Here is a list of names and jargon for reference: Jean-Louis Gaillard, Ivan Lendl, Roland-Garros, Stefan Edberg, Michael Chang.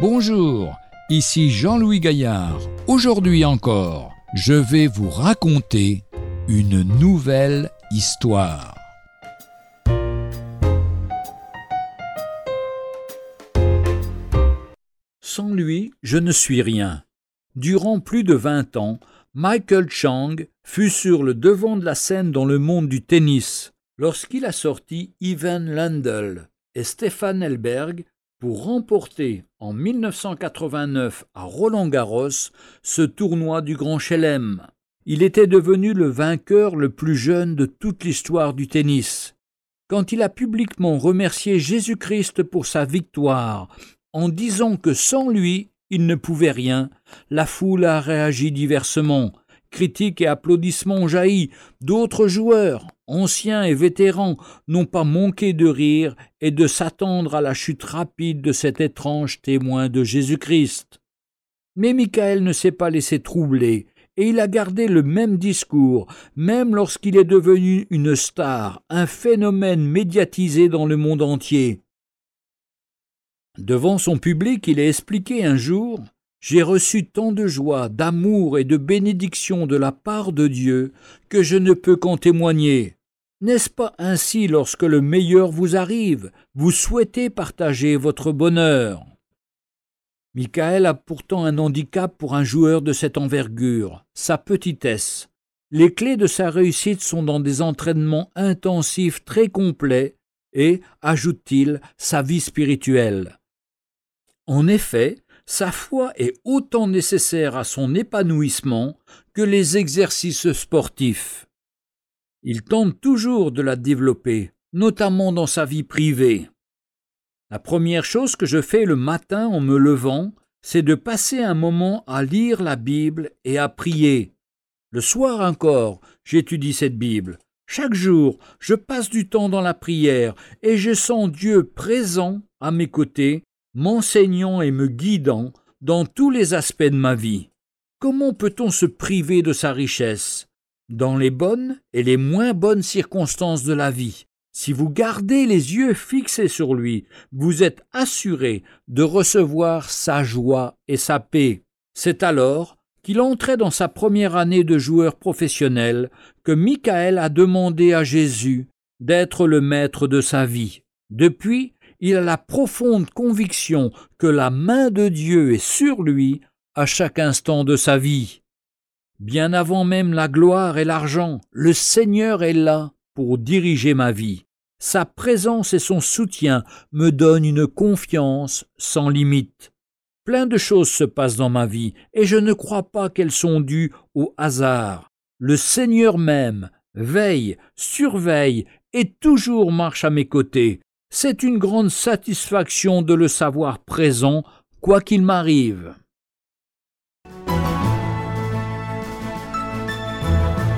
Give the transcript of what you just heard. Bonjour, ici Jean-Louis Gaillard. Aujourd'hui encore, je vais vous raconter une nouvelle histoire. Sans lui, je ne suis rien. Durant plus de 20 ans, Michael Chang fut sur le devant de la scène dans le monde du tennis lorsqu'il a sorti Ivan Lendl et Stefan Edberg pour remporter en 1989 à Roland-Garros ce tournoi du Grand Chelem. Il était devenu le vainqueur le plus jeune de toute l'histoire du tennis. Quand il a publiquement remercié Jésus-Christ pour sa victoire en disant que sans lui, il ne pouvait rien, la foule a réagi diversement. Critiques et applaudissements ont jailli. D'autres joueurs, anciens et vétérans, n'ont pas manqué de rire et de s'attendre à la chute rapide de cet étrange témoin de Jésus-Christ. Mais Michael ne s'est pas laissé troubler et il a gardé le même discours, même lorsqu'il est devenu une star, un phénomène médiatisé dans le monde entier. Devant son public, il a expliqué un jour « J'ai reçu tant de joie, d'amour et de bénédictions de la part de Dieu que je ne peux qu'en témoigner. N'est-ce pas ainsi lorsque le meilleur vous arrive? Vous souhaitez partager votre bonheur. » Michael a pourtant un handicap pour un joueur de cette envergure, sa petitesse. Les clés de sa réussite sont dans des entraînements intensifs très complets et, ajoute-t-il, sa vie spirituelle. En effet, sa foi est autant nécessaire à son épanouissement que les exercices sportifs. Il tente toujours de la développer, notamment dans sa vie privée. La première chose que je fais le matin en me levant, c'est de passer un moment à lire la Bible et à prier. Le soir encore, j'étudie cette Bible. Chaque jour, je passe du temps dans la prière et je sens Dieu présent à mes côtés, m'enseignant et me guidant dans tous les aspects de ma vie. Comment peut-on se priver de sa richesse? Dans les bonnes et les moins bonnes circonstances de la vie, si vous gardez les yeux fixés sur lui, vous êtes assuré de recevoir sa joie et sa paix. C'est alors qu'il entrait dans sa première année de joueur professionnel que Michael a demandé à Jésus d'être le maître de sa vie. Depuis, il a la profonde conviction que la main de Dieu est sur lui à chaque instant de sa vie. Bien avant même la gloire et l'argent, le Seigneur est là pour diriger ma vie. Sa présence et son soutien me donnent une confiance sans limite. Plein de choses se passent dans ma vie et je ne crois pas qu'elles sont dues au hasard. Le Seigneur même veille, surveille et toujours marche à mes côtés. C'est une grande satisfaction de le savoir présent, quoi qu'il m'arrive.